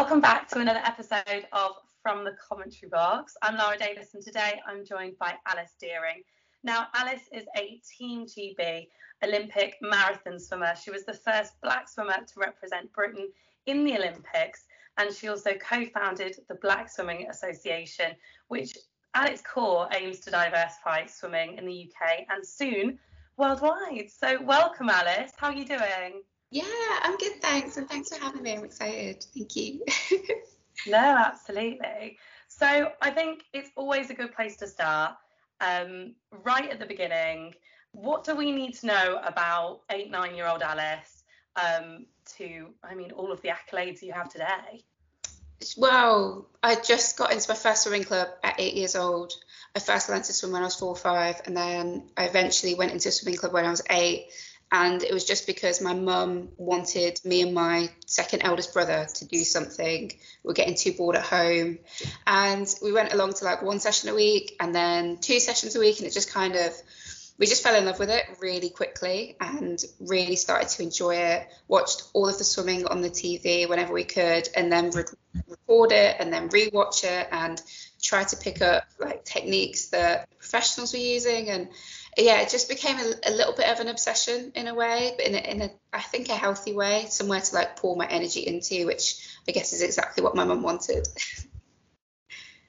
Welcome back to another episode of From the Commentary Box. I'm Laura Davis and today I'm joined by Alice Dearing. Now, Alice is a Team GB Olympic marathon swimmer. She was the first black swimmer to represent Britain in the Olympics, and she also co-founded the Black Swimming Association, which at its core aims to diversify swimming in the UK and soon worldwide. So welcome, Alice. How are you doing? Yeah, I'm good, thanks, and thanks for having me. I'm excited. Thank you. No, absolutely. So I think it's always a good place to start. Right at the beginning, what do we need to know about 8-9-year-old Alice all of the accolades you have today? Well, I just got into my first swimming club at 8 years old. I first learned to swim when I was 4 or 5, and then I eventually went into a swimming club when I was 8. And it was just because my mum wanted me and my second eldest brother to do something. We were getting too bored at home. And we went along to like one session a week and then 2 sessions a week. And it just kind of, we just fell in love with it really quickly and really started to enjoy it. Watched all of the swimming on the TV whenever we could, and then record it and then rewatch it and try to pick up like techniques that professionals were using. And yeah, it just became a little bit of an obsession in a way, but in a I think a healthy way, somewhere to like pour my energy into, which I guess is exactly what my mum wanted.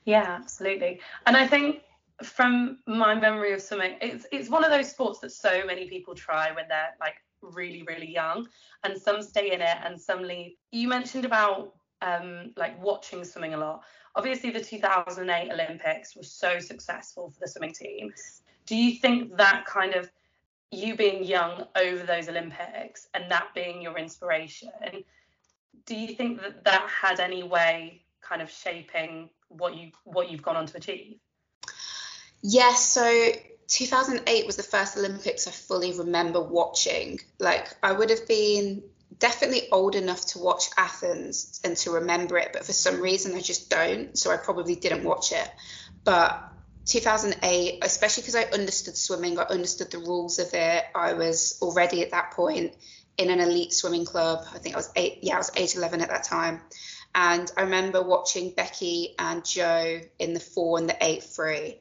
Yeah, absolutely. And I think from my memory of swimming, it's one of those sports that so many people try when they're like really, really young, and some stay in it and some leave. You mentioned about like watching swimming a lot. Obviously the 2008 Olympics was so successful for the swimming team. Do you think that kind of you being young over those Olympics and that being your inspiration, do you think that that had any way kind of shaping what you've gone on to achieve? Yes, so 2008 was the first Olympics I fully remember watching. Like I would have been definitely old enough to watch Athens and to remember it, but for some reason I just don't, so I probably didn't watch it. But 2008, especially because I understood swimming, I understood the rules of it. I was already at that point in an elite swimming club. I think I was 8, 11 at that time. And I remember watching Becky and Joe in the 4 and the 8 free.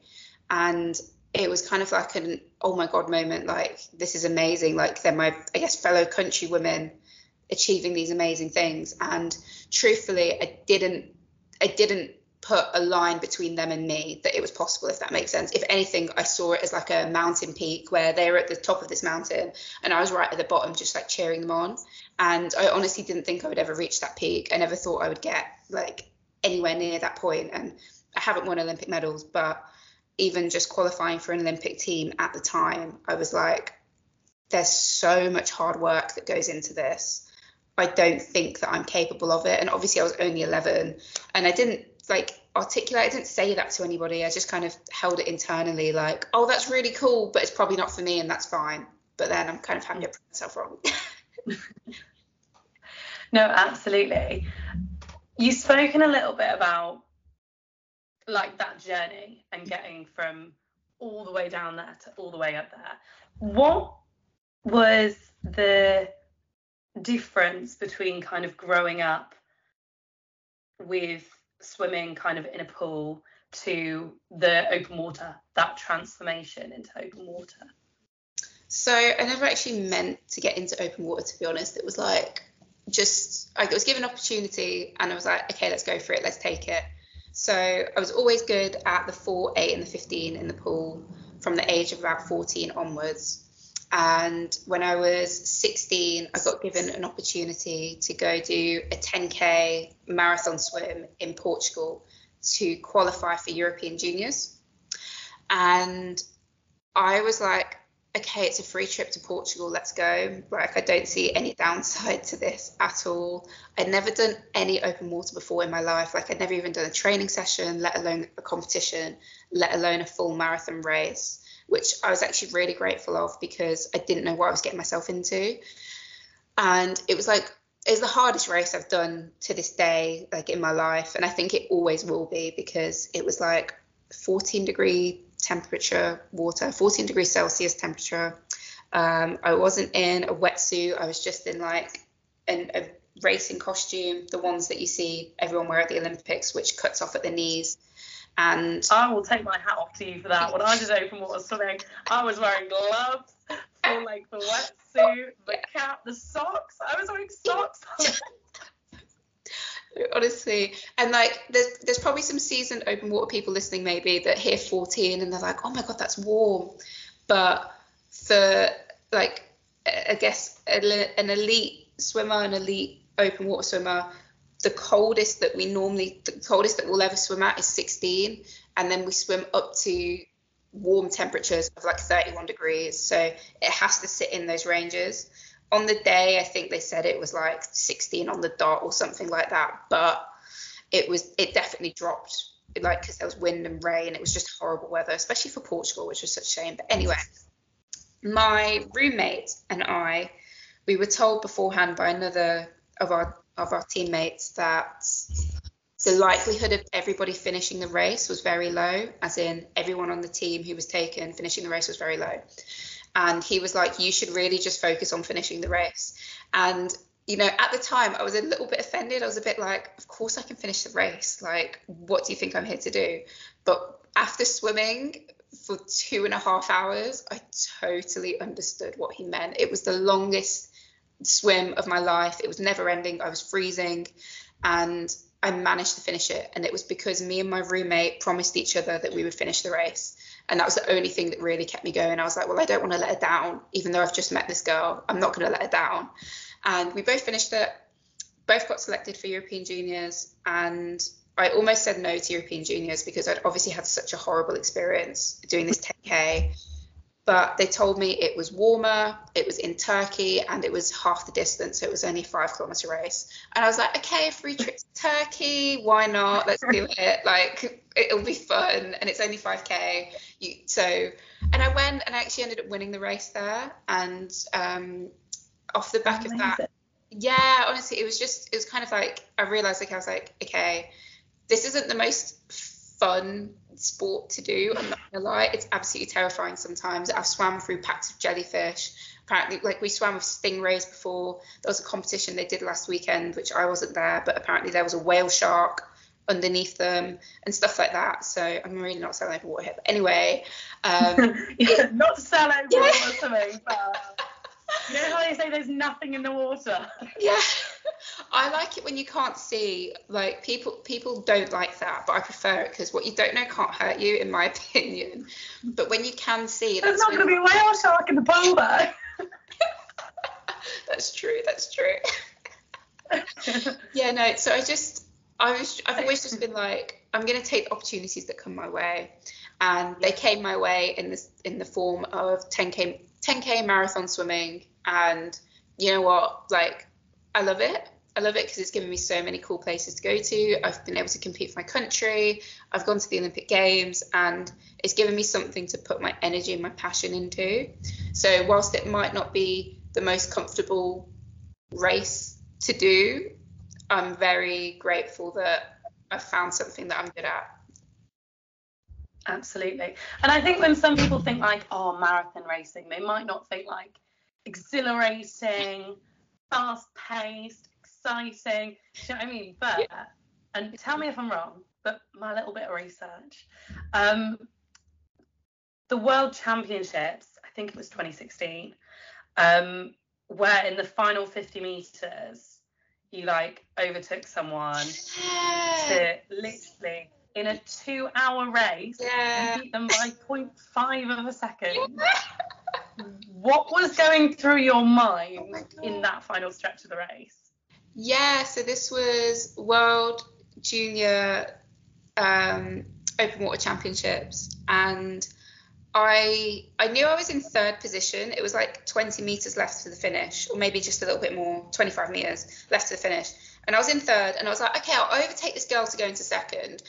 And it was kind of like an, oh my God moment, like this is amazing. Like they're my, I guess, fellow countrywomen achieving these amazing things. And truthfully, I didn't put a line between them and me that it was possible, if that makes sense. If anything, I saw it as like a mountain peak where they were at the top of this mountain and I was right at the bottom just like cheering them on. And I honestly didn't think I would ever reach that peak. I never thought I would get like anywhere near that point. And I haven't won Olympic medals, but even just qualifying for an Olympic team at the time, I was like, there's so much hard work that goes into this. I don't think that I'm capable of it. And obviously I was only 11 and I didn't like articulate, I didn't say that to anybody. I just kind of held it internally like, oh, that's really cool, but it's probably not for me and that's fine. But then I'm kind of having to prove myself wrong. No, absolutely. You've spoken a little bit about like that journey and getting from all the way down there to all the way up there. What was the difference between kind of growing up with swimming kind of in a pool to the open water, that transformation into open water? So I never actually meant to get into open water, to be honest. It was like just I was given an opportunity and I was like, okay, let's go for it, let's take it. So I was always good at the 4, 8 and the 15 in the pool from the age of about 14 onwards. And when I was 16, I got given an opportunity to go do a 10K marathon swim in Portugal to qualify for European juniors. And I was like, okay, it's a free trip to Portugal, let's go. Like, I don't see any downside to this at all. I'd never done any open water before in my life. Like, I'd never even done a training session, let alone a competition, let alone a full marathon race, which I was actually really grateful of because I didn't know what I was getting myself into. And it was like, it's the hardest race I've done to this day, like in my life. And I think it always will be because it was like 14 degrees Celsius temperature. I wasn't in a wetsuit. I was just in like an, a racing costume, the ones that you see everyone wear at the Olympics, which cuts off at the knees. And I will take my hat off to you for that. When I did open water swimming, I was wearing gloves, full length, the wetsuit, the cap, the socks. I was wearing socks. Honestly. And like there's probably some seasoned open water people listening maybe that hear 14 and they're like, oh my god, that's warm. But for like, I guess an elite swimmer, an elite open water swimmer, the coldest that we'll ever swim at is 16, and then we swim up to warm temperatures of like 31 degrees, so it has to sit in those ranges. On the day, I think they said it was like 16 on the dot or something like that, but it definitely dropped, like, because there was wind and rain. It was just horrible weather, especially for Portugal, which was such a shame. But anyway, my roommate and I, we were told beforehand by another of our teammates that the likelihood of everybody finishing the race was very low, as in everyone on the team who was taken finishing the race was very low. And he was like, you should really just focus on finishing the race. And, you know, at the time I was a little bit offended. I was a bit like, of course I can finish the race. Like, what do you think I'm here to do? But after swimming for 2.5 hours, I totally understood what he meant. It was the longest swim of my life. It was never ending. I was freezing, and I managed to finish it. And it was because me and my roommate promised each other that we would finish the race, and that was the only thing that really kept me going. I was like, well, I don't want to let her down, even though I've just met this girl. I'm not going to let her down. And we both finished it, both got selected for European Juniors, and I almost said no to European Juniors because I'd obviously had such a horrible experience doing this 10K. But they told me it was warmer, it was in Turkey, and it was half the distance, so it was only a 5 kilometre race. And I was like, okay, a free trip to Turkey, why not? Let's do it. Like, it'll be fun, and it's only 5K. And I went, and I actually ended up winning the race there. And off the back of that, yeah, honestly, it was kind of like, I realised, like, I was like, okay, this isn't the most fun sport to do, I'm not gonna lie. It's absolutely terrifying sometimes. I've swam through packs of jellyfish. Apparently, like, we swam with stingrays before. There was a competition they did last weekend, which I wasn't there, but apparently there was a whale shark underneath them and stuff like that. So I'm really not selling over water here. But anyway, not selling over water to me, but you know how they say there's nothing in the water? Yeah. I like it when you can't see. Like, people don't like that, but I prefer it because what you don't know can't hurt you, in my opinion. But when you can see, there's not going to be a whale shark in the pool, though. That's true. Yeah, no. So I've always just been like, I'm going to take the opportunities that come my way, and they came my way in the form of 10K marathon swimming, and you know what, like, I love it because it's given me so many cool places to go to. I've been able to compete for my country. I've gone to the Olympic Games, and it's given me something to put my energy and my passion into. So whilst it might not be the most comfortable race to do, I'm very grateful that I've found something that I'm good at. Absolutely. And I think when some people think like, oh, marathon racing, they might not think like exhilarating, fast-paced, exciting, do you know what I mean? But, yeah. And tell me if I'm wrong, but my little bit of research, the World Championships, I think it was 2016, where in the final 50 metres, you, like, overtook someone to literally, in a 2-hour race, you beat them by 0.5 of a second. Yeah. What was going through your mind in that final stretch of the race? Yeah, so this was World Junior Open Water Championships, and I knew I was in third position. It was like 20 metres left to the finish, or maybe just a little bit more, 25 metres left to the finish. And I was in third, and I was like, okay, I'll overtake this girl to go into second.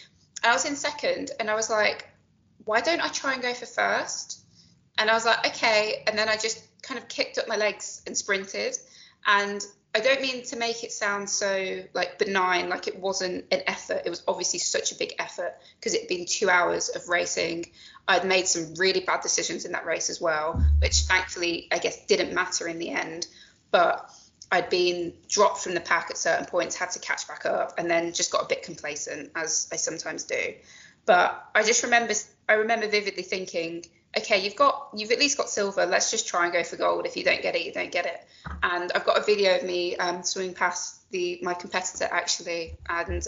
And I was in second, and I was like, why don't I try and go for first? And I was like, okay. And then I just kind of kicked up my legs and sprinted. And I don't mean to make it sound so like benign, like it wasn't an effort. It was obviously such a big effort because it'd been 2 hours of racing. I'd made some really bad decisions in that race as well, which thankfully, I guess, didn't matter in the end. But I'd been dropped from the pack at certain points, had to catch back up, and then just got a bit complacent, as I sometimes do. But I remember vividly thinking, okay, you've at least got silver. Let's just try and go for gold. If you don't get it, you don't get it. And I've got a video of me swimming past my competitor actually. And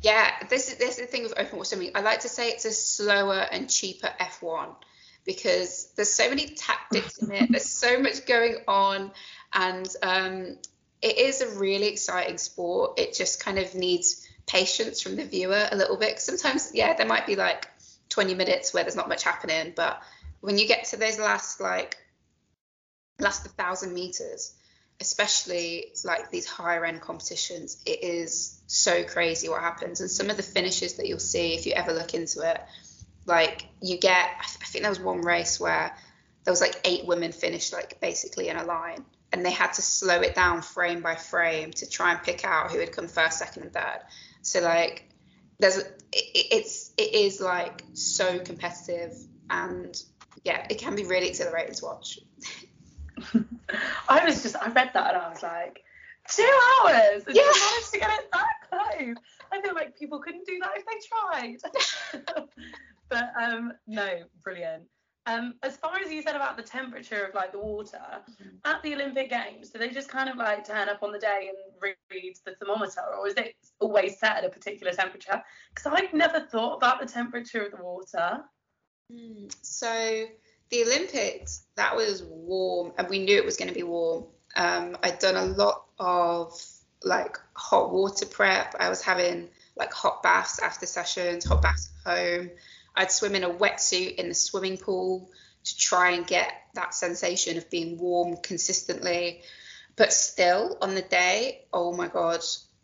this is the thing with open water swimming. I like to say it's a slower and cheaper F1 because there's so many tactics in it. There's so much going on, and it is a really exciting sport. It just kind of needs patience from the viewer a little bit. Sometimes, yeah, there might be like 20 minutes where there's not much happening, but when you get to those last 1,000 meters, especially like these higher end competitions, it is so crazy what happens. And some of the finishes that you'll see, if you ever look into it, like I think there was one race where there was like 8 women finished like basically in a line, and they had to slow it down frame by frame to try and pick out who had come first, second and third. So like it is like so competitive, and yeah, it can be really exhilarating to watch. I read that and I was like, 2 hours and yeah, you managed to get it that close. I feel like people couldn't do that if they tried. But no, brilliant. As far as you said about the temperature of like the water, mm-hmm. at the Olympic Games, do they just kind of like turn up on the day and read the thermometer, or is it always set at a particular temperature? Because I've never thought about the temperature of the water. So the Olympics, that was warm, and we knew it was going to be warm. I'd done a lot of like hot water prep. I was having like hot baths after sessions, hot baths at home. I'd swim in a wetsuit in the swimming pool to try and get that sensation of being warm consistently. But still on the day, oh my God,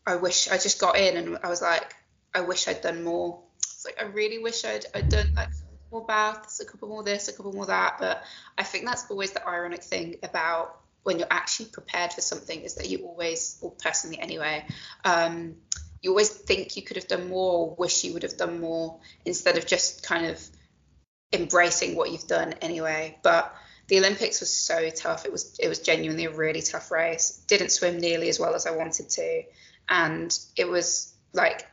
I wish I just got in, and I was like, I wish I'd done more. It's like, I really wish I'd done like more baths, a couple more this, a couple more that. But I think that's always the ironic thing about when you're actually prepared for something, is that you always, or personally anyway, you always think you could have done more, or wish you would have done more, instead of just kind of embracing what you've done anyway. But the Olympics was so tough. It was genuinely a really tough race. Didn't swim nearly as well as I wanted to. And it was like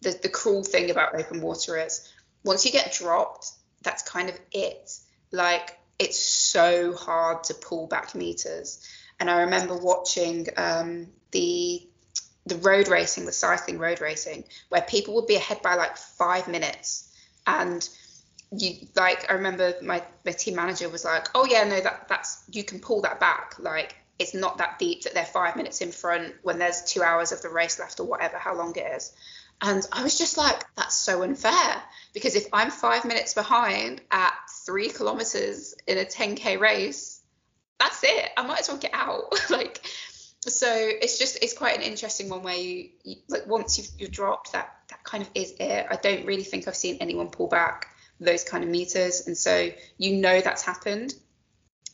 the cruel thing about open water is once you get dropped, that's kind of it. Like, it's so hard to pull back meters. And I remember watching the road racing, the cycling road racing, where people would be ahead by like 5 minutes, and I remember my team manager was like, oh yeah, no, that's you can pull that back, like it's not that deep that they're 5 minutes in front when there's 2 hours of the race left, or whatever, how long it is. And I was just like, that's so unfair, because if I'm 5 minutes behind at 3 kilometers in a 10k race, that's it, I might as well get out. Like, so it's quite an interesting one where you like, once you're dropped, that kind of is it. I don't really think I've seen anyone pull back those kind of meters, and so that's happened.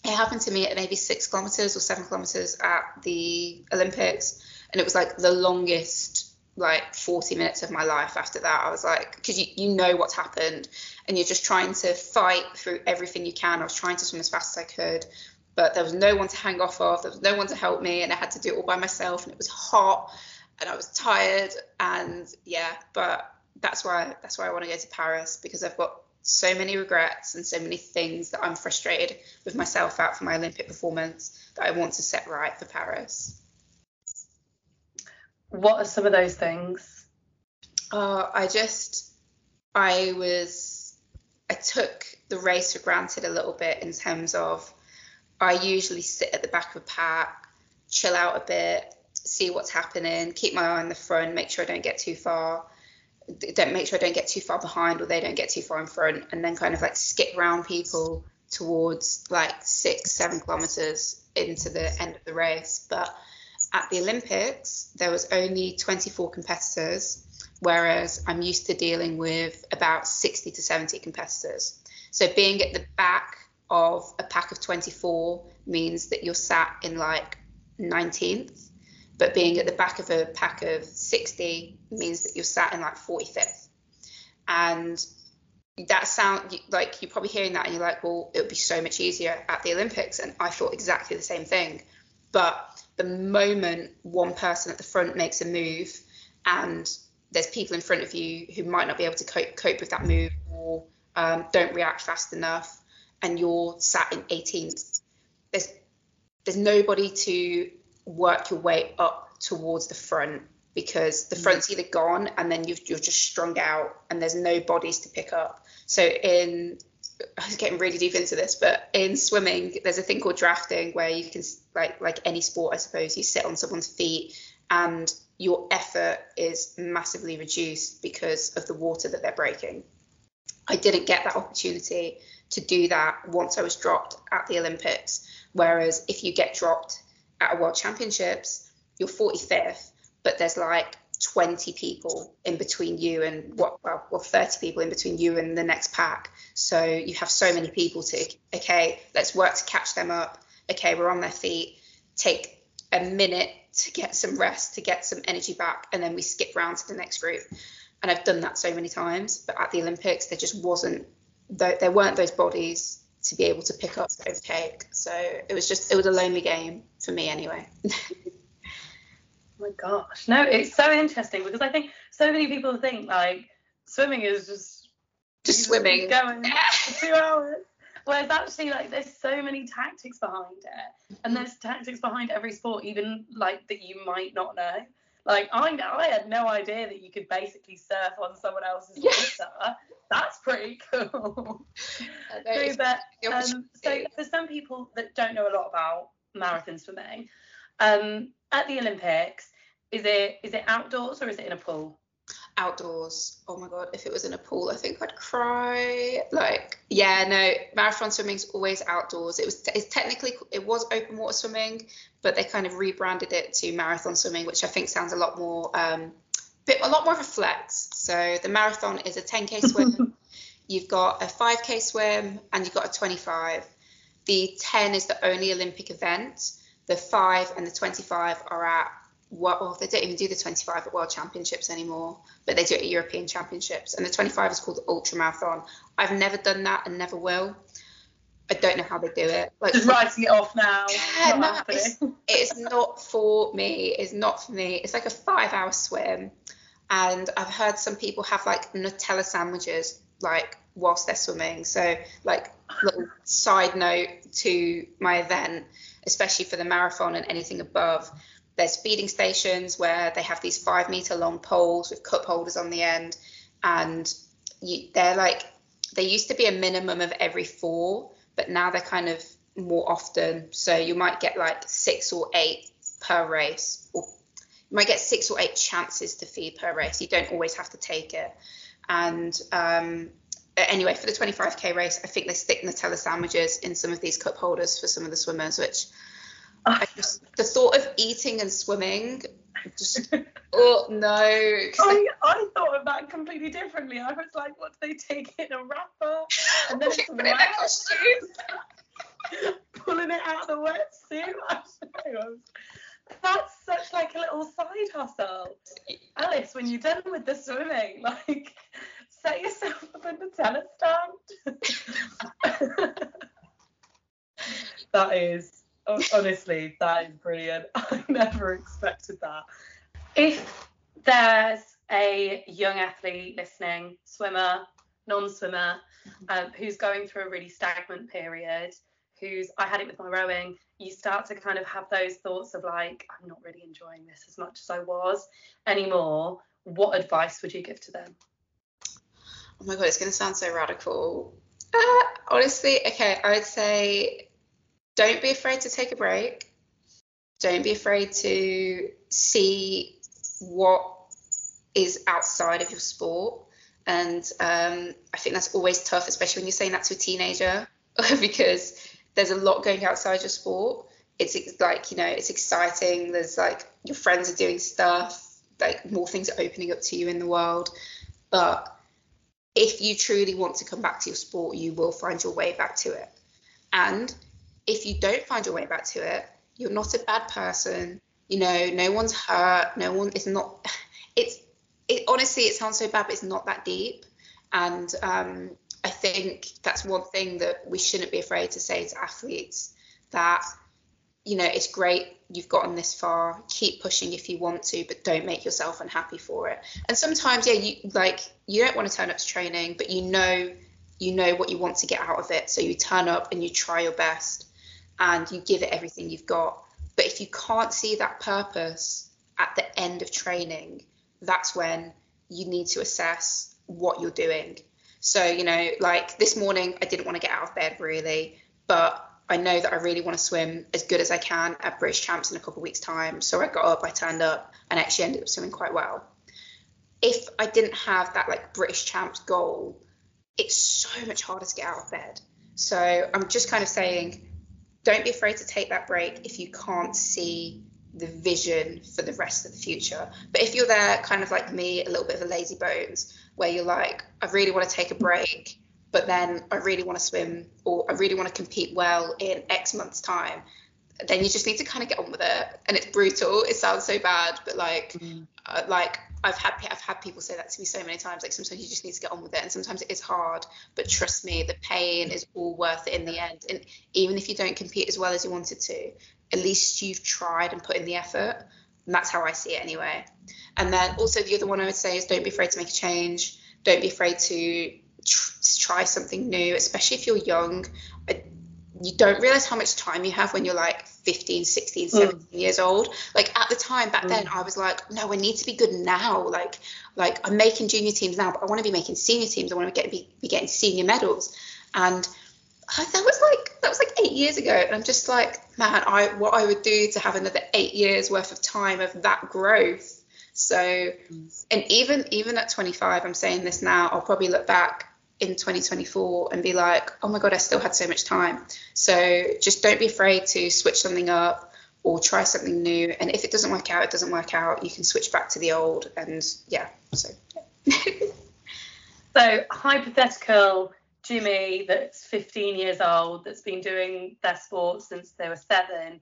It happened to me at maybe 6 kilometers or 7 kilometers at the Olympics, and it was like the longest like 40 minutes of my life after that. I was like, because what's happened, and you're just trying to fight through everything you can. I was trying to swim as fast as I could, but there was no one to hang off of, there was no one to help me, and I had to do it all by myself, and it was hot, and I was tired, and yeah, but that's why I want to go to Paris, because I've got so many regrets and so many things that I'm frustrated with myself out for my Olympic performance that I want to set right for Paris. What are some of those things? I took the race for granted a little bit, in terms of I usually sit at the back of a pack, chill out a bit, see what's happening, keep my eye on the front, make sure I don't get too far, behind, or they don't get too far in front, and then kind of like skip round people towards like 6-7 kilometers into the end of the race. But at the Olympics, there was only 24 competitors, whereas I'm used to dealing with about 60 to 70 competitors. So being at the back of a pack of 24 means that you're sat in like 19th, but being at the back of a pack of 60 means that you're sat in like 45th. And that sound like, you're probably hearing that and you're like, well, it would be so much easier at the Olympics, and I thought exactly the same thing. But the moment one person at the front makes a move and there's people in front of you who might not be able to cope with that move or don't react fast enough, and you're sat in 18th, there's nobody to work your way up towards the front, because the front's either gone and then you're just strung out and there's no bodies to pick up. So I was getting really deep into this, but in swimming, there's a thing called drafting where you can, like any sport, I suppose, you sit on someone's feet and your effort is massively reduced because of the water that they're breaking. I didn't get that opportunity to do that once I was dropped at the Olympics. Whereas if you get dropped at a World Championships, you're 45th, but there's like 20 people in between you and 30 people in between you and the next pack. So you have so many people to, okay, let's work to catch them up. Okay, we're on their feet. Take a minute to get some rest, to get some energy back, and then we skip round to the next group. And I've done that so many times, but at the Olympics, there weren't those bodies to be able to pick up and overtake. So it was a lonely game for me anyway. Oh my gosh, no, it's so interesting, because I think so many people think like swimming is just swimming going for 2 hours, whereas actually like there's so many tactics behind it, and there's tactics behind every sport, even like that you might not know. Like I had no idea that you could basically surf on someone else's water. That's pretty cool. So for some people that don't know a lot about marathon swimming, at the Olympics, is it outdoors or is it in a pool? Outdoors. Oh my god, if it was in a pool, I think I'd cry. Like, yeah, no, marathon swimming's always outdoors. It was open water swimming, but they kind of rebranded it to marathon swimming, which I think sounds a lot more of a flex. So the marathon is a 10k swim, you've got a 5k swim, and you've got a 25. The 10 is the only Olympic event. The 5 and the 25 are at, they don't even do the 25 at World Championships anymore, but they do it at European Championships. And the 25 is called the ultra marathon. I've never done that and never will. I don't know how they do it. Like, just writing it off now. Yeah, no, it's not for me. It's not for me. It's like a 5-hour swim. And I've heard some people have like Nutella sandwiches, like whilst they're swimming. So like little side note to my event, especially for the marathon and anything above, there's feeding stations where they have these 5 meter long poles with cup holders on the end. And they used to be a minimum of every 4, but now they're kind of more often. So you might get like 6 or 8 per race, or you might get 6 or 8 chances to feed per race. You don't always have to take it. And anyway, for the 25k race, I think they stick Nutella sandwiches in some of these cup holders for some of the swimmers, which the thought of eating and swimming, just oh no. I thought of that completely differently. I was like, what do they take in a wrapper and then it's wet, pulling it out of the wetsuit? That's such like a little side hustle, Alice. When you're done with the swimming, like set yourself up in the tennis stand. That is. Honestly, that is brilliant. I never expected that. If there's a young athlete listening, swimmer, non-swimmer, who's going through a really stagnant period, I had it with my rowing, you start to kind of have those thoughts of like, I'm not really enjoying this as much as I was anymore, what advice would you give to them? Oh my god, it's going to sound so radical. Honestly, okay, I would say, don't be afraid to take a break. Don't be afraid to see what is outside of your sport. And I think that's always tough, especially when you're saying that to a teenager, because there's a lot going outside your sport. It's like, you know, it's exciting. There's like your friends are doing stuff, like more things are opening up to you in the world. But if you truly want to come back to your sport, you will find your way back to it. And if you don't find your way back to it, you're not a bad person. You know, no one's hurt. No one is not. Honestly, it sounds so bad, but it's not that deep. And I think that's one thing that we shouldn't be afraid to say to athletes, that you know, it's great you've gotten this far, keep pushing if you want to, but don't make yourself unhappy for it. And sometimes, yeah, you don't want to turn up to training, but you know what you want to get out of it, so you turn up and you try your best and you give it everything you've got. But if you can't see that purpose at the end of training, that's when you need to assess what you're doing. So, you know, like this morning, I didn't want to get out of bed really, but I know that I really want to swim as good as I can at British Champs in a couple of weeks' time. So I got up, I turned up, and actually ended up swimming quite well. If I didn't have that like British Champs goal, it's so much harder to get out of bed. So I'm just kind of saying, don't be afraid to take that break if you can't see the vision for the rest of the future. But if you're there kind of like me, a little bit of a lazy bones, where you're like, I really want to take a break, but then I really want to swim, or I really want to compete well in X months time, then you just need to kind of get on with it. And it's brutal, it sounds so bad, but like I've had people say that to me so many times, like sometimes you just need to get on with it, and sometimes it is hard, but trust me, the pain is all worth it in the end. And even if you don't compete as well as you wanted to, at least you've tried and put in the effort, and that's how I see it anyway. And then also the other one I would say is, don't be afraid to make a change, don't be afraid to try something new, especially if you're young. You don't realize how much time you have when you're like 15, 16, 17 years old. Like at the time back then, I was like, no, I need to be good now. Like I'm making junior teams now, but I want to be making senior teams. I want to be getting senior medals. And that was like 8 years ago. And I'm just like, man, what I would do to have another 8 years worth of time of that growth. So, and even at 25, I'm saying this now, I'll probably look back in 2024 and be like, oh my god, I still had so much time. So just don't be afraid to switch something up or try something new, and if it doesn't work out, it doesn't work out, you can switch back to the old. And yeah. So hypothetical Jimmy that's 15 years old, that's been doing their sport since they were 7,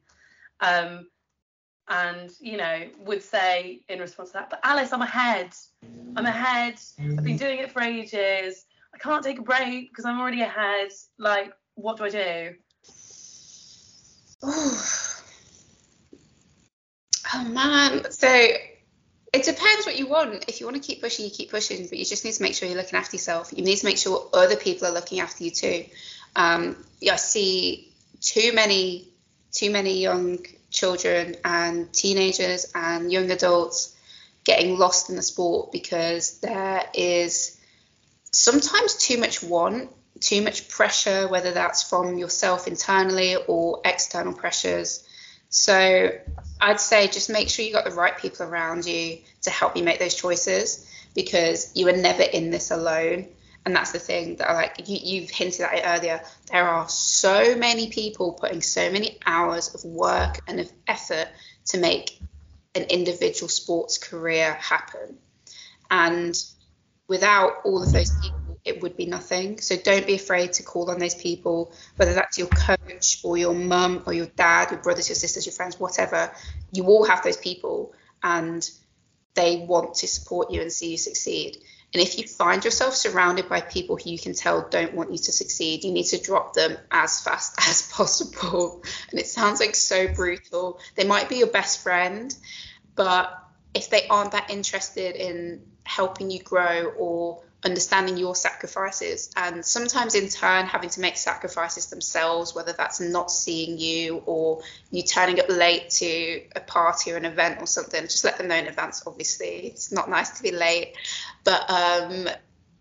and you know, would say in response to that, but Alice, I'm ahead, I've been doing it for ages, I can't take a break because I'm already ahead. Like, what do I do? Oh man. So it depends what you want. If you want to keep pushing, you keep pushing, but you just need to make sure you're looking after yourself. You need to make sure other people are looking after you too. I see too many young children and teenagers and young adults getting lost in the sport because there is sometimes too much want, too much pressure, whether that's from yourself internally or external pressures. So I'd say just make sure you got the right people around you to help you make those choices, because you are never in this alone. And that's the thing that I like, you've hinted at it earlier. There are so many people putting so many hours of work and of effort to make an individual sports career happen. And without all of those people, it would be nothing. So don't be afraid to call on those people, whether that's your coach or your mum or your dad, your brothers, your sisters, your friends, whatever. You all have those people, and they want to support you and see you succeed. And if you find yourself surrounded by people who you can tell don't want you to succeed, you need to drop them as fast as possible. And it sounds like so brutal. They might be your best friend, but if they aren't that interested in helping you grow or understanding your sacrifices, and sometimes in turn having to make sacrifices themselves, whether that's not seeing you or you turning up late to a party or an event or something, just let them know in advance. Obviously it's not nice to be late, but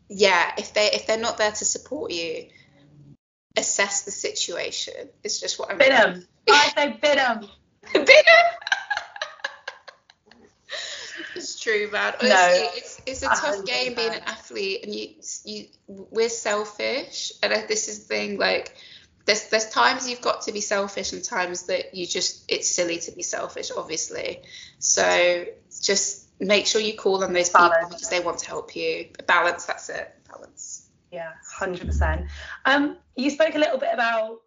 yeah, if they're not there to support you, assess the situation. It's just what I'm bid them. I say bid them. Bid them. It's true, man. Honestly, no, it's a tough game being an athlete, and we're selfish. And this is the thing, like there's times you've got to be selfish and times that it's silly to be selfish, obviously. So just make sure you call on those people because they want to help you. Balance, that's it. Balance. Yeah, 100%. You spoke a little bit about,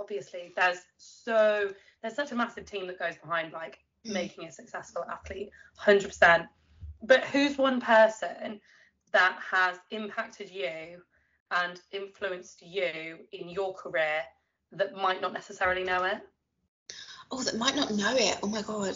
obviously there's such a massive team that goes behind like making a successful athlete, 100%. But who's one person that has impacted you and influenced you in your career that might not necessarily know it? oh, that might not know it. Oh my God.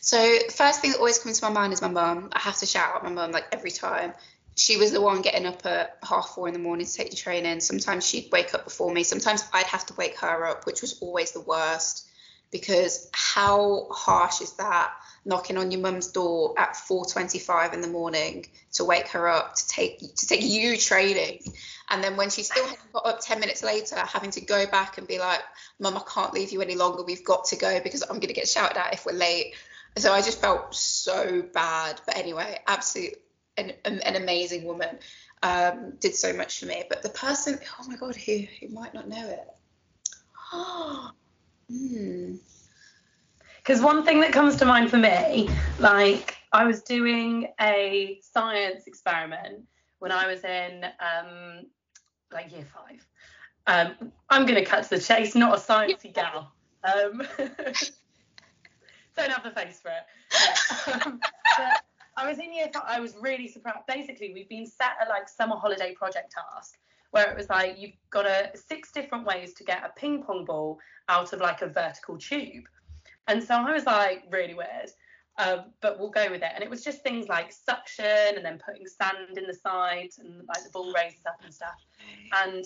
So first thing that always comes to my mind is my mum. I have to shout out my mum like every time. She was the one getting up at 4:30 in the morning to take the train in. Sometimes she'd wake up before me. Sometimes I'd have to wake her up, which was always the worst, because how harsh is that? Knocking on your mum's door at 4:25 in the morning to wake her up to take you training. And then when she still hadn't got up 10 minutes later, having to go back and be like, Mum, I can't leave you any longer. We've got to go because I'm going to get shouted at if we're late. So I just felt so bad. But anyway, absolutely an amazing woman. Did so much for me. But the person, oh my God, who might not know it? Oh, Because one thing that comes to mind for me, like I was doing a science experiment when I was in like year 5. I'm going to cut to the chase, not a sciencey gal. Don't have the face for it. But I was in year 5. I was really surprised. Basically, we've been set a like summer holiday project task where it was like you've got 6 different ways to get a ping pong ball out of like a vertical tube. And so I was like, really weird, but we'll go with it. And it was just things like suction and then putting sand in the sides and like the ball races up and stuff. And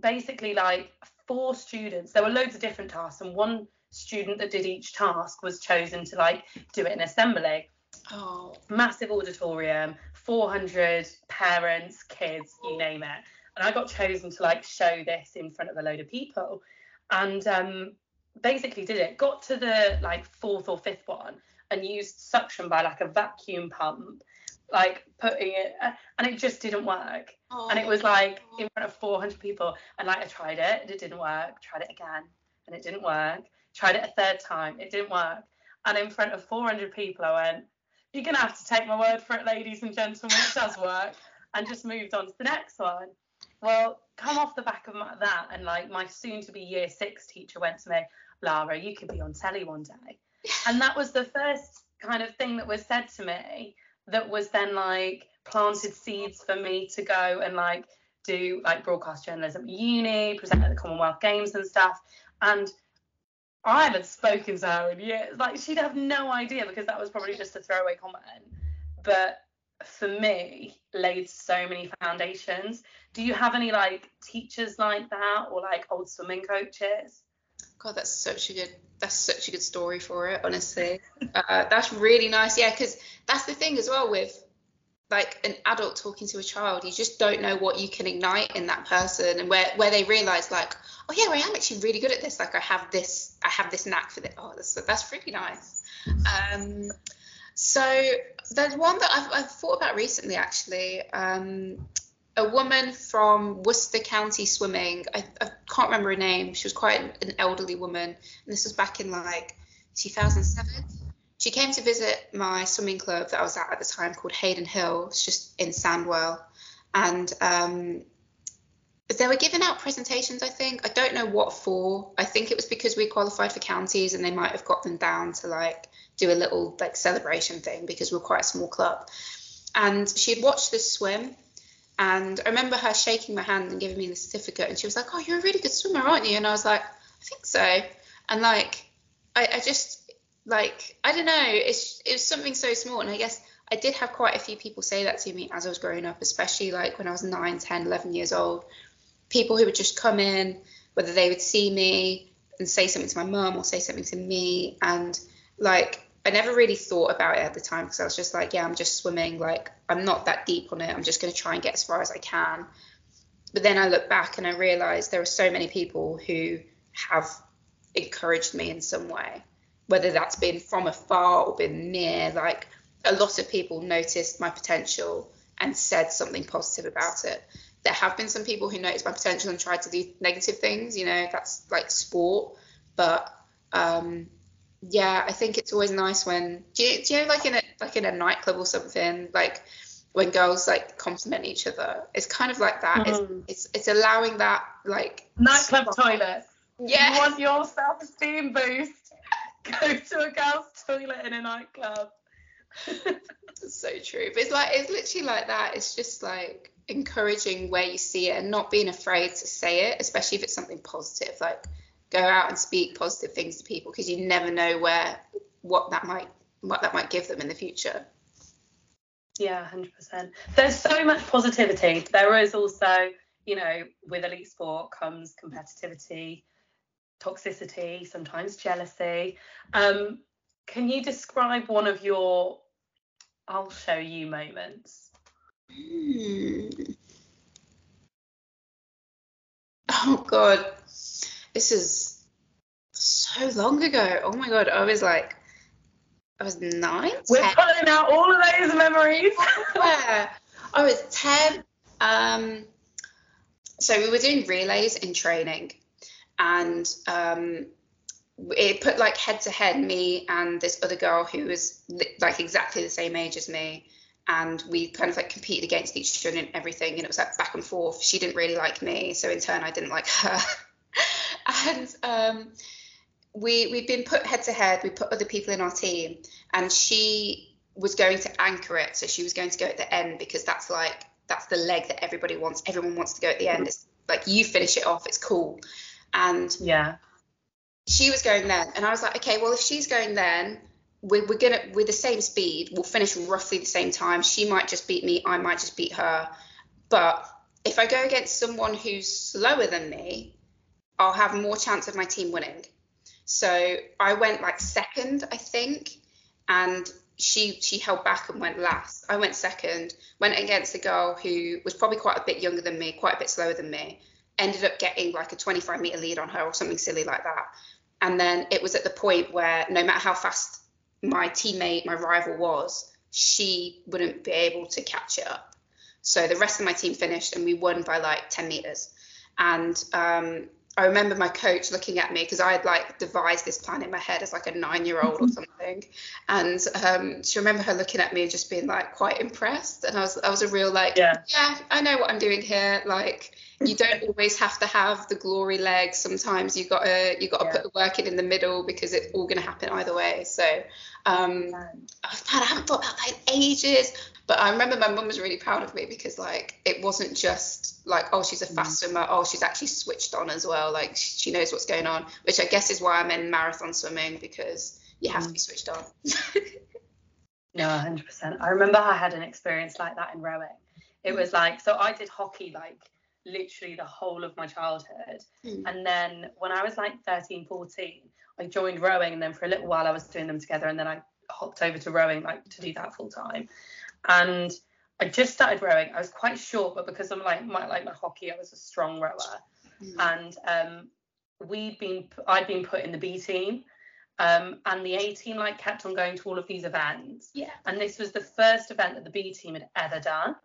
basically like 4 students, there were loads of different tasks, and one student that did each task was chosen to like do it in assembly. Oh, massive auditorium, 400 parents, kids, you name it. And I got chosen to like show this in front of a load of people. And basically did it, got to the like 4th or 5th one and used suction by like a vacuum pump, like putting it, and it just didn't work. Oh, and it was like in front of 400 people, and like I tried it and it didn't work, tried it again and it didn't work, tried it a 3rd time, it didn't work, and in front of 400 people I went, you're gonna have to take my word for it, ladies and gentlemen, it does work, and just moved on to the next one. Well, come off the back of that, and like my soon-to-be year 6 teacher went to me, Lara, you could be on telly one day. And that was the first kind of thing that was said to me that was then like planted seeds for me to go and like do like broadcast journalism at uni, present at the Commonwealth Games and stuff. And I haven't spoken to her in years. Like she'd have no idea, because that was probably just a throwaway comment. But for me, laid so many foundations. Do you have any like teachers like that, or like old swimming coaches? God, that's such a good story for it, honestly. That's really nice. Yeah, because that's the thing as well with like an adult talking to a child, you just don't know what you can ignite in that person, and where they realize like, oh yeah, I am actually really good at this, like I have this knack for it. Oh, that's really nice. So there's one that I've thought about recently, actually. A woman from Worcester County Swimming. I can't remember her name. She was quite an elderly woman. And this was back in like 2007. She came to visit my swimming club that I was at the time, called Hayden Hill. It's just in Sandwell. And they were giving out presentations, I think. I don't know what for. I think it was because we qualified for counties and they might have got them down to like do a little like celebration thing, because we're quite a small club. And she had watched this swim. And I remember her shaking my hand and giving me the certificate, and she was like, oh, you're a really good swimmer, aren't you? And I was like, I think so. And like, I just like, I don't know, it was something so small. And I guess I did have quite a few people say that to me as I was growing up, especially like when I was 9, 10, 11 years old, people who would just come in, whether they would see me and say something to my mum or say something to me. And like, I never really thought about it at the time, because I was just like, yeah, I'm just swimming. Like, I'm not that deep on it. I'm just going to try and get as far as I can. But then I look back and I realised there are so many people who have encouraged me in some way, whether that's been from afar or been near. Like, a lot of people noticed my potential and said something positive about it. There have been some people who noticed my potential and tried to do negative things. You know, that's like sport. But, yeah, I think it's always nice when do you know, like in a nightclub or something, like when girls like compliment each other. It's kind of like that. Mm-hmm. It's allowing that like nightclub toilet. Yeah. You want your self-esteem boost? Go to a girl's toilet in a nightclub. That's so true. But it's literally like that. It's just like encouraging where you see it and not being afraid to say it, especially if it's something positive. Like go out and speak positive things to people, because you never know what that might give them in the future. Yeah, 100%. There's so much positivity. There is also, you know, with elite sport comes competitivity, toxicity, sometimes jealousy. Can you describe one of your "I'll show you" moments? Oh God, this is so long ago. Oh my God, I was 9. We're 10. Pulling out all of those memories. Yeah. I was 10. So we were doing relays in training, and it put like head to head me and this other girl who was like exactly the same age as me, and we kind of like competed against each other and everything, and it was like back and forth. She didn't really like me, so in turn I didn't like her. And we'd been put head to head. We put other people in our team, and she was going to anchor it, so she was going to go at the end, because that's the leg that everyone wants to go at the end. It's like, you finish it off, it's cool. And yeah, she was going then, and I was like, okay, well, if she's going then, we're the same speed, we'll finish roughly the same time. She might just beat me, I might just beat her. But if I go against someone who's slower than me, I'll have more chance of my team winning. So I went like second, I think, and she held back and went last. I went second, went against a girl who was probably quite a bit younger than me, quite a bit slower than me, ended up getting like a 25-meter lead on her or something silly like that. And then it was at the point where no matter how fast my teammate, my rival was, she wouldn't be able to catch it up. So the rest of my team finished, and we won by like 10 meters. And I remember my coach looking at me, because I had like devised this plan in my head as like a 9-year-old or something. And she remember her looking at me and just being like quite impressed. And I was a real like, yeah, I know what I'm doing here. Like, you don't always have to have the glory leg. Sometimes you gotta put the work in the middle, because it's all gonna happen either way. So I haven't thought about that in ages. But I remember my mum was really proud of me, because like, it wasn't just like, oh, she's a fast swimmer, oh, she's actually switched on as well, like she knows what's going on, which I guess is why I'm in marathon swimming, because you have to be switched on. No, 100%. I remember I had an experience like that in rowing. It was like, so I did hockey like literally the whole of my childhood, and then when I was like 13, 14, I joined rowing, and then for a little while I was doing them together, and then I hopped over to rowing like to do that full time. And I just started rowing. I was quite short, but because I'm like my hockey, I was a strong rower. And I'd been put in the B team, and the A team like kept on going to all of these events. Yeah. And this was the first event that the B team had ever done.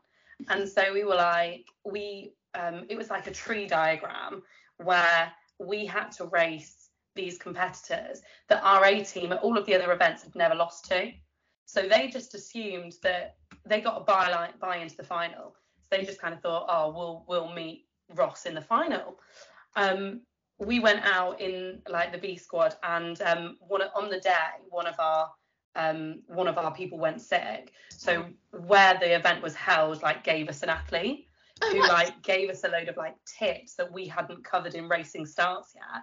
And so we were like, it was like a tree diagram where we had to race these competitors that our A team at all of the other events had never lost to. So they just assumed that they got a buy into the final. So they just kind of thought, oh, we'll meet Ross in the final. We went out in like the B squad, and on the day, one of our people went sick. So where the event was held, like gave us an athlete who like gave us a load of like tips that we hadn't covered in racing starts yet.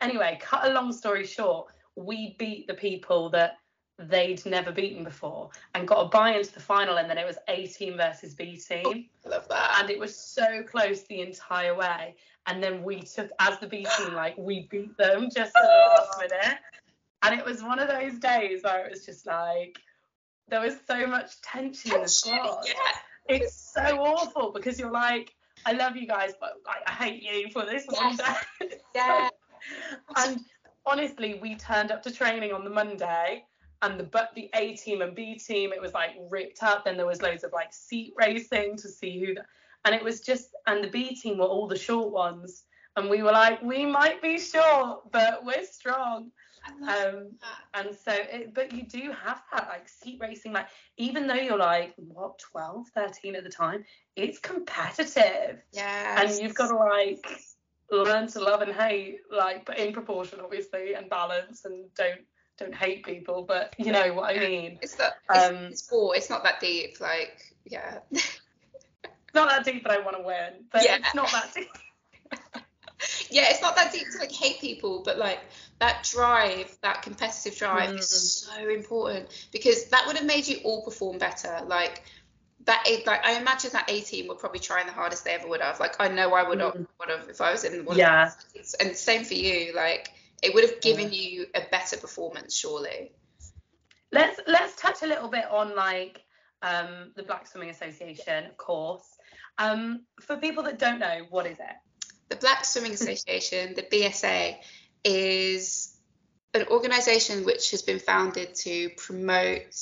Anyway, cut a long story short, we beat the people that they'd never beaten before, and got a buy into the final, and then it was A team versus B team. I love that. And it was so close the entire way, and then we took, as the B team, like we beat them just at the last minute. And it was one of those days where it was just like, there was so much tension in the squad. Yeah. It's so awful, because you're like, I love you guys, but like, I hate you for this one day. Yeah. And honestly, we turned up to training on the Monday, and the A team and B team, it was like ripped up. Then there was loads of like seat racing to see and it was just, and the B team were all the short ones, and we were like, we might be short, but we're strong. And so, but you do have that like seat racing, like even though you're like, what, 12, 13 at the time, it's competitive. Yeah. And you've got to like learn to love and hate, like, but in proportion, obviously, and balance, and don't hate people, but you know what I mean. It's that it's sport, it's not that deep, like, yeah. Not that deep, but I want to win, but yeah. It's not that deep. Yeah, it's not that deep to like hate people, but like that drive, that competitive drive is so important, because that would have made you all perform better. Like that, like I imagine that A team were probably trying the hardest they ever would have. Like I know I would not would have if I was in one of those. And same for you. Like it would have given you a better performance, surely. Let's touch a little bit on like the Black Swimming Association, of course. For people that don't know, what is it? The Black Swimming Association, the BSA, is an organisation which has been founded to promote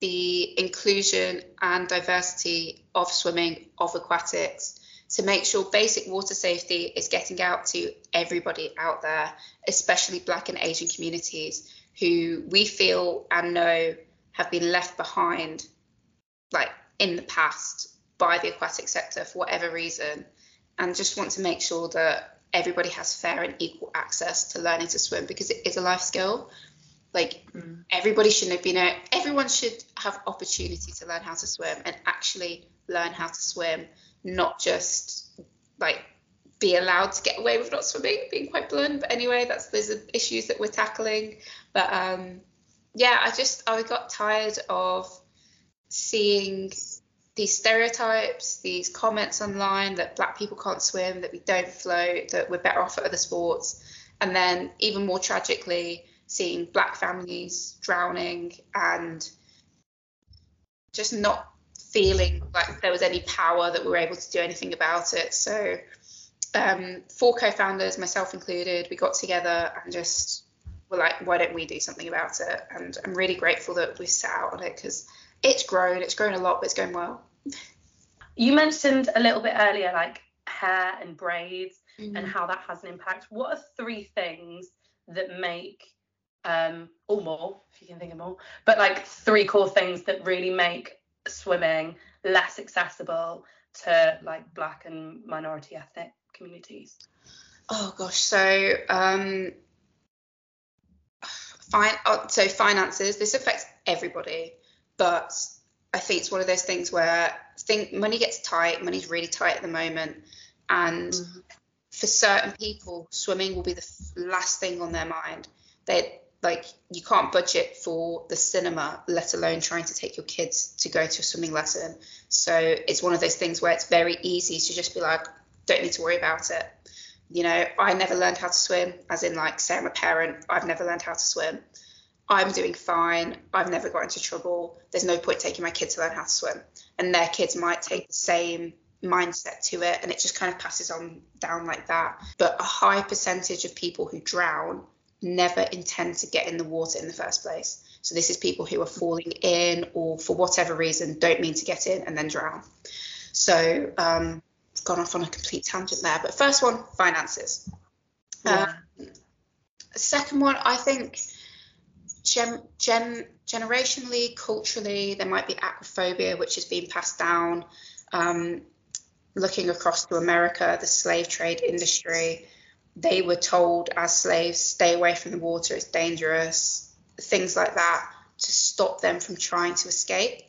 the inclusion and diversity of swimming, of aquatics, to make sure basic water safety is getting out to everybody out there, especially Black and Asian communities who we feel and know have been left behind, like in the past, by the aquatic sector for whatever reason, and just want to make sure that everybody has fair and equal access to learning to swim, because it is a life skill. Like everyone should have opportunity to learn how to swim and actually learn how to swim, not just like be allowed to get away with not swimming, being quite blunt. But anyway, those are issues that we're tackling. But I got tired of seeing these stereotypes, these comments online that Black people can't swim, that we don't float, that we're better off at other sports. And then even more tragically, seeing Black families drowning and just not feeling like there was any power that we were able to do anything about it. So four co-founders, myself included, we got together and just were like, why don't we do something about it? And I'm really grateful that we set out on it, because it's grown a lot, but it's going well. You mentioned a little bit earlier like hair and braids and how that has an impact. What are three things that make or more, if you can think of more, but like three core things that really make swimming less accessible to like Black and minority ethnic communities? Oh gosh, so finances, this affects everybody. But I think it's one of those things where money gets tight. Money's really tight at the moment. And for certain people, swimming will be the last thing on their mind. They like, you can't budget for the cinema, let alone trying to take your kids to go to a swimming lesson. So it's one of those things where it's very easy to just be like, don't need to worry about it. You know, I never learned how to swim, as in like, say I'm a parent, I've never learned how to swim. I'm doing fine. I've never got into trouble. There's no point taking my kids to learn how to swim. And their kids might take the same mindset to it, and it just kind of passes on down like that. But a high percentage of people who drown never intend to get in the water in the first place. So this is people who are falling in or for whatever reason don't mean to get in and then drown. So I've gone off on a complete tangent there. But first one, finances. Yeah. Second one, I think... generationally, culturally, there might be aquaphobia, which is being passed down. Looking across to America, the slave trade industry, they were told as slaves, stay away from the water, it's dangerous, things like that, to stop them from trying to escape.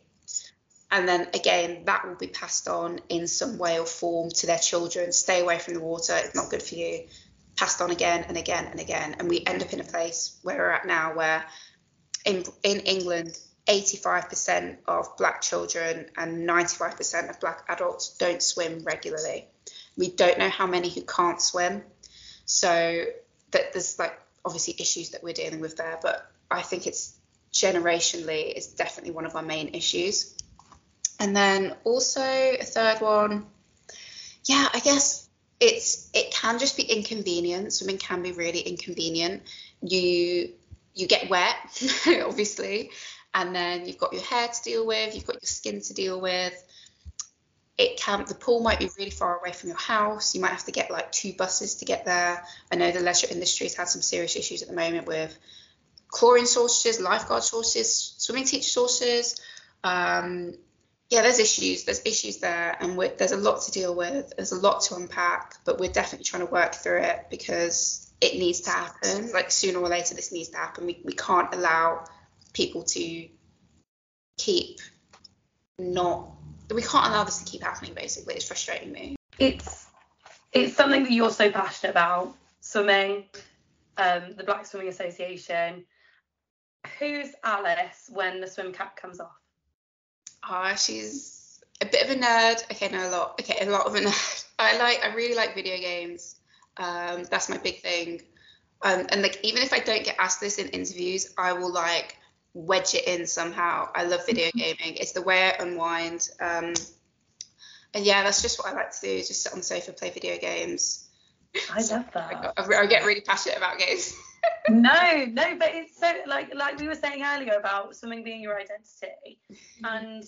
And then again, that will be passed on in some way or form to their children. Stay away from the water, it's not good for you. Passed on again and again and again, and we end up in a place where we're at now, where in England 85% of Black children and 95% of Black adults don't swim regularly. We don't know how many who can't swim, so that there's like obviously issues that we're dealing with there, but I think it's generationally is definitely one of our main issues. And then also a third one, I guess it can just be inconvenient. Swimming can be really inconvenient. You get wet, obviously, and then you've got your hair to deal with, you've got your skin to deal with. The pool might be really far away from your house. You might have to get like 2 buses to get there. I know the leisure industry's had some serious issues at the moment with chlorine shortages, lifeguard shortages, swimming teacher shortages. There's issues there, and there's a lot to deal with, there's a lot to unpack, but we're definitely trying to work through it because it needs to happen. Like sooner or later this needs to happen. We can't allow people to we can't allow this to keep happening, basically. It's frustrating me. It's it's something that you're so passionate about, swimming, the Black Swimming Association. Who's Alice when the swim cap comes off? She's a bit of a nerd. Okay, no, a lot. Okay, a lot of a nerd. I really like video games. That's my big thing. And like, even if I don't get asked this in interviews, I will like wedge it in somehow. I love video gaming. It's the way I unwind. And yeah, that's just what I like to do. Just sit on the sofa, play video games. I love that. I get really passionate about games. No, but it's so like we were saying earlier about swimming being your identity, and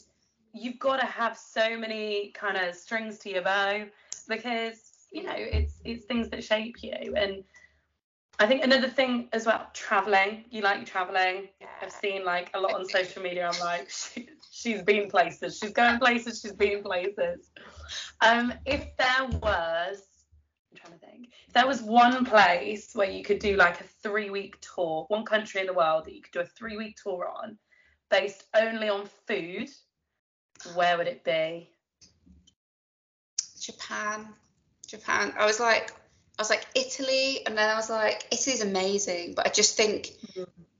you've got to have so many kind of strings to your bow, because you know it's things that shape you. And I think another thing as well, traveling. You like traveling. Yeah. I've seen like a lot on social media. I'm like, she's been places. She's going places. She's been places. If there was one place where you could do like a 3-week tour, one country in the world that you could do a 3-week tour on, based only on food, where would it be? Japan. I was like Italy, and then I was like, Italy's amazing, but I just think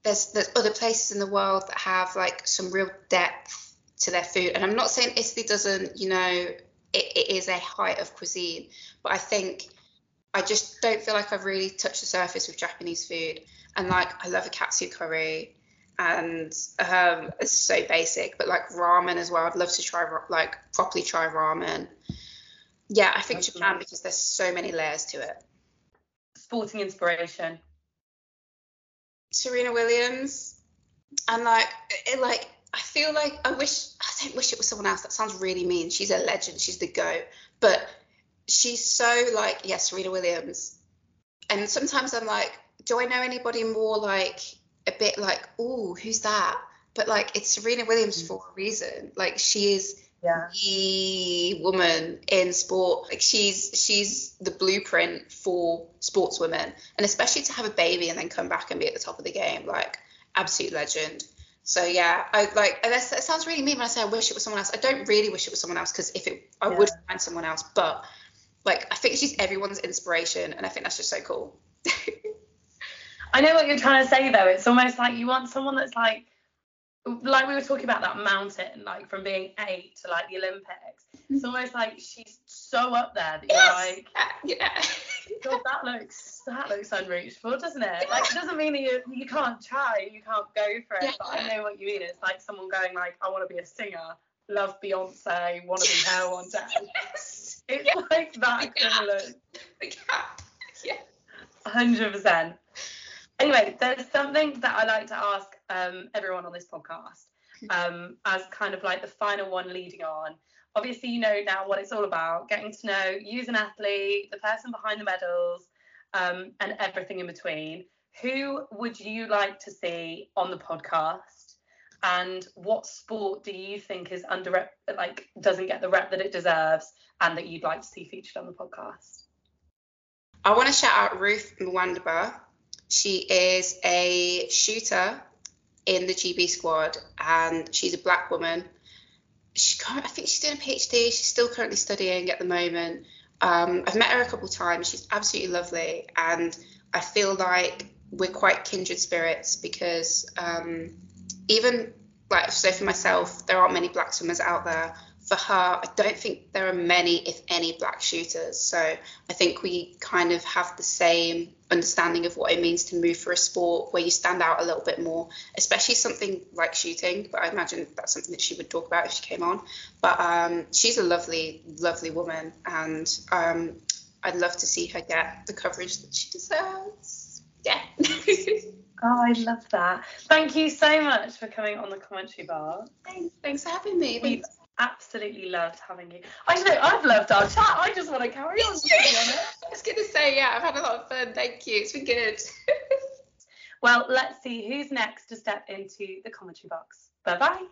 there's other places in the world that have like some real depth to their food. And I'm not saying Italy doesn't, you know, it is a height of cuisine, but I think I just don't feel like I've really touched the surface with Japanese food. And like, I love a katsu curry, and it's so basic, but like ramen as well. I'd love to try like properly try ramen. Yeah, I think Japan, because there's so many layers to it. Sporting inspiration. Serena Williams. And like I feel like I don't wish it was someone else. That sounds really mean. She's a legend. She's the GOAT. But she's so like, yeah, Serena Williams. And sometimes I'm like, do I know anybody more like a bit like, ooh, who's that? But like, it's Serena Williams for a reason. Like, she is. Yeah. The woman in sport, like she's the blueprint for sportswomen, and especially to have a baby and then come back and be at the top of the game, like absolute legend. So yeah, I like, and that sounds really mean when I say I wish it was someone else. I don't really wish it was someone else, because I would find someone else, but like I think she's everyone's inspiration, and I think that's just so cool. I know what you're trying to say though. It's almost like you want someone that's like we were talking about that mountain, like from being 8 to like the Olympics. It's almost like she's so up there that you're God, that looks unreachable, doesn't it? Yeah. Like, it doesn't mean that you can't try, you can't go for it. Yeah. But I know what you mean. It's like someone going like, I want to be a singer, love Beyonce, want to be her one day. Yes. It's like that kind of look. The gap. Yeah. 100%. Anyway, there's something that I like to ask everyone on this podcast as kind of like the final one leading on. Obviously, you know now what it's all about, getting to know you as an athlete, the person behind the medals, and everything in between. Who would you like to see on the podcast, and what sport do you think is doesn't get the rep that it deserves and that you'd like to see featured on the podcast? I want to shout out Ruth Mwandaba. She is a shooter in the GB squad, and she's a black woman. I think she's doing a PhD. She's still currently studying at the moment. I've met her a couple of times. She's absolutely lovely, and I feel like we're quite kindred spirits, because even like, so for myself, there aren't many black swimmers out there. For her, I don't think there are many, if any, black shooters. So I think we kind of have the same understanding of what it means to move for a sport where you stand out a little bit more, especially something like shooting. But I imagine that's something that she would talk about if she came on. But she's a lovely, lovely woman, and I'd love to see her get the coverage that she deserves. Yeah. Oh, I love that. Thank you so much for coming on the commentary bar. Thanks for having me. Absolutely loved having you. I know I've loved our chat. I just want to carry on. I was going to say, yeah, I've had a lot of fun. Thank you. It's been good. Well, let's see who's next to step into the commentary box. Bye-bye.